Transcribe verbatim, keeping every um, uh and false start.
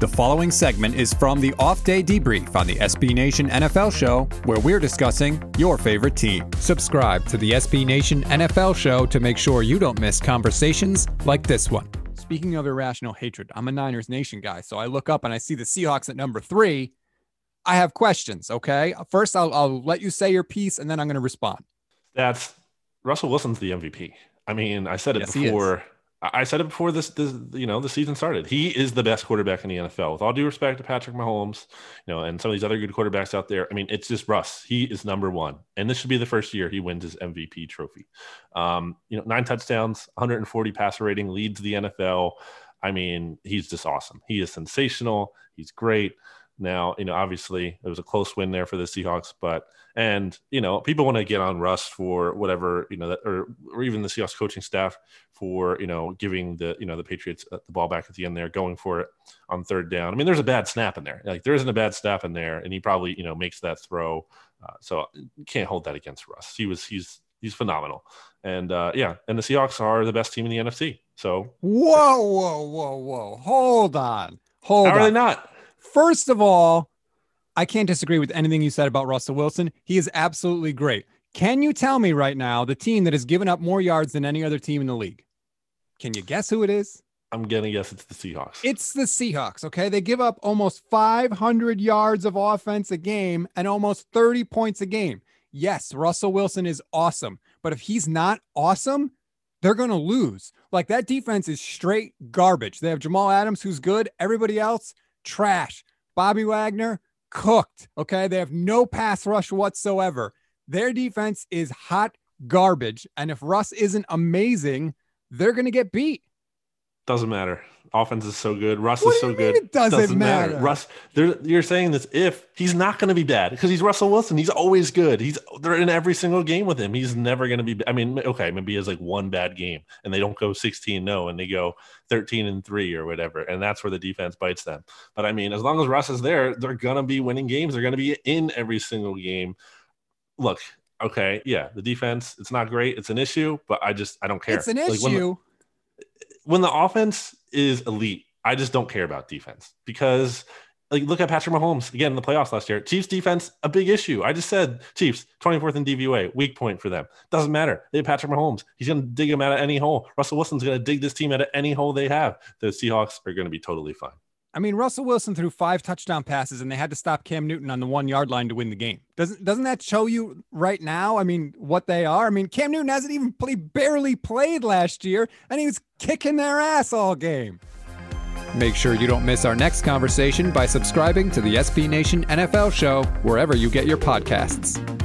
The following segment is from the off-day debrief on the S B Nation N F L Show, where we're discussing your favorite team. Subscribe to the S B Nation N F L Show to make sure you don't miss conversations like this one. Speaking of irrational hatred, I'm a Niners Nation guy, so I look up and I see the Seahawks at number three. I have questions, okay? First, I'll, I'll let you say your piece, and then I'm going to respond. That's Russell Wilson's the M V P. I mean, I said it yes, before... I said it before this, this, you know, the season started. He is the best quarterback in the N F L. With all due respect to Patrick Mahomes, you know, and some of these other good quarterbacks out there. I mean, it's just Russ. He is number one, and this should be the first year he wins his M V P trophy. Um, you know, nine touchdowns, one hundred forty passer rating, leads the N F L. I mean, he's just awesome. He is sensational. He's great. Now, you know, obviously it was a close win there for the Seahawks, but, and, you know, people want to get on Russ for whatever, you know, that, or, or even the Seahawks coaching staff for, you know, giving the, you know, the Patriots the ball back at the end there, going for it on third down. I mean, there's a bad snap in there. Like, there isn't a bad snap in there, and he probably, you know, makes that throw. Uh, so you can't hold that against Russ. He was, he's, he's phenomenal. And uh, yeah, and the Seahawks are the best team in the N F C. So. Whoa, whoa, whoa, whoa. Hold on. Hold on. How are they not? First of all, I can't disagree with anything you said about Russell Wilson. He is absolutely great. Can you tell me right now the team that has given up more yards than any other team in the league? Can you guess who it is? I'm going to guess it's the Seahawks. It's the Seahawks, okay? They give up almost five hundred yards of offense a game and almost thirty points a game. Yes, Russell Wilson is awesome, but if he's not awesome, they're going to lose. Like, that defense is straight garbage. They have Jamal Adams, who's good. Everybody else, trash. Bobby Wagner, cooked. Okay. They have no pass rush whatsoever. Their defense is hot garbage. And if Russ isn't amazing, they're going to get beat. Doesn't matter. Offense is so good. Russ what is so good. It doesn't, doesn't matter. matter. Russ, you're saying this if he's not going to be bad because he's Russell Wilson. He's always good. He's they're in every single game with him. He's never going to be. I mean, okay, maybe he has like one bad game and they don't go sixteen and oh and they go thirteen and three or whatever. And that's where the defense bites them. But I mean, as long as Russ is there, they're going to be winning games. They're going to be in every single game. Look, okay, yeah, the defense, it's not great. It's an issue, but I just, I don't care. It's an like issue. When the offense is elite, I just don't care about defense because, like, look at Patrick Mahomes again in the playoffs last year. Chiefs defense, a big issue. I just said Chiefs twenty-fourth in D V A, weak point for them. Doesn't matter. They have Patrick Mahomes. He's going to dig them out of any hole. Russell Wilson's going to dig this team out of any hole they have. The Seahawks are going to be totally fine. I mean, Russell Wilson threw five touchdown passes and they had to stop Cam Newton on the one yard line to win the game. Doesn't doesn't that show you right now? I mean, what they are. I mean, Cam Newton hasn't even played, barely played last year, and he was kicking their ass all game. Make sure you don't miss our next conversation by subscribing to the S B Nation N F L Show wherever you get your podcasts.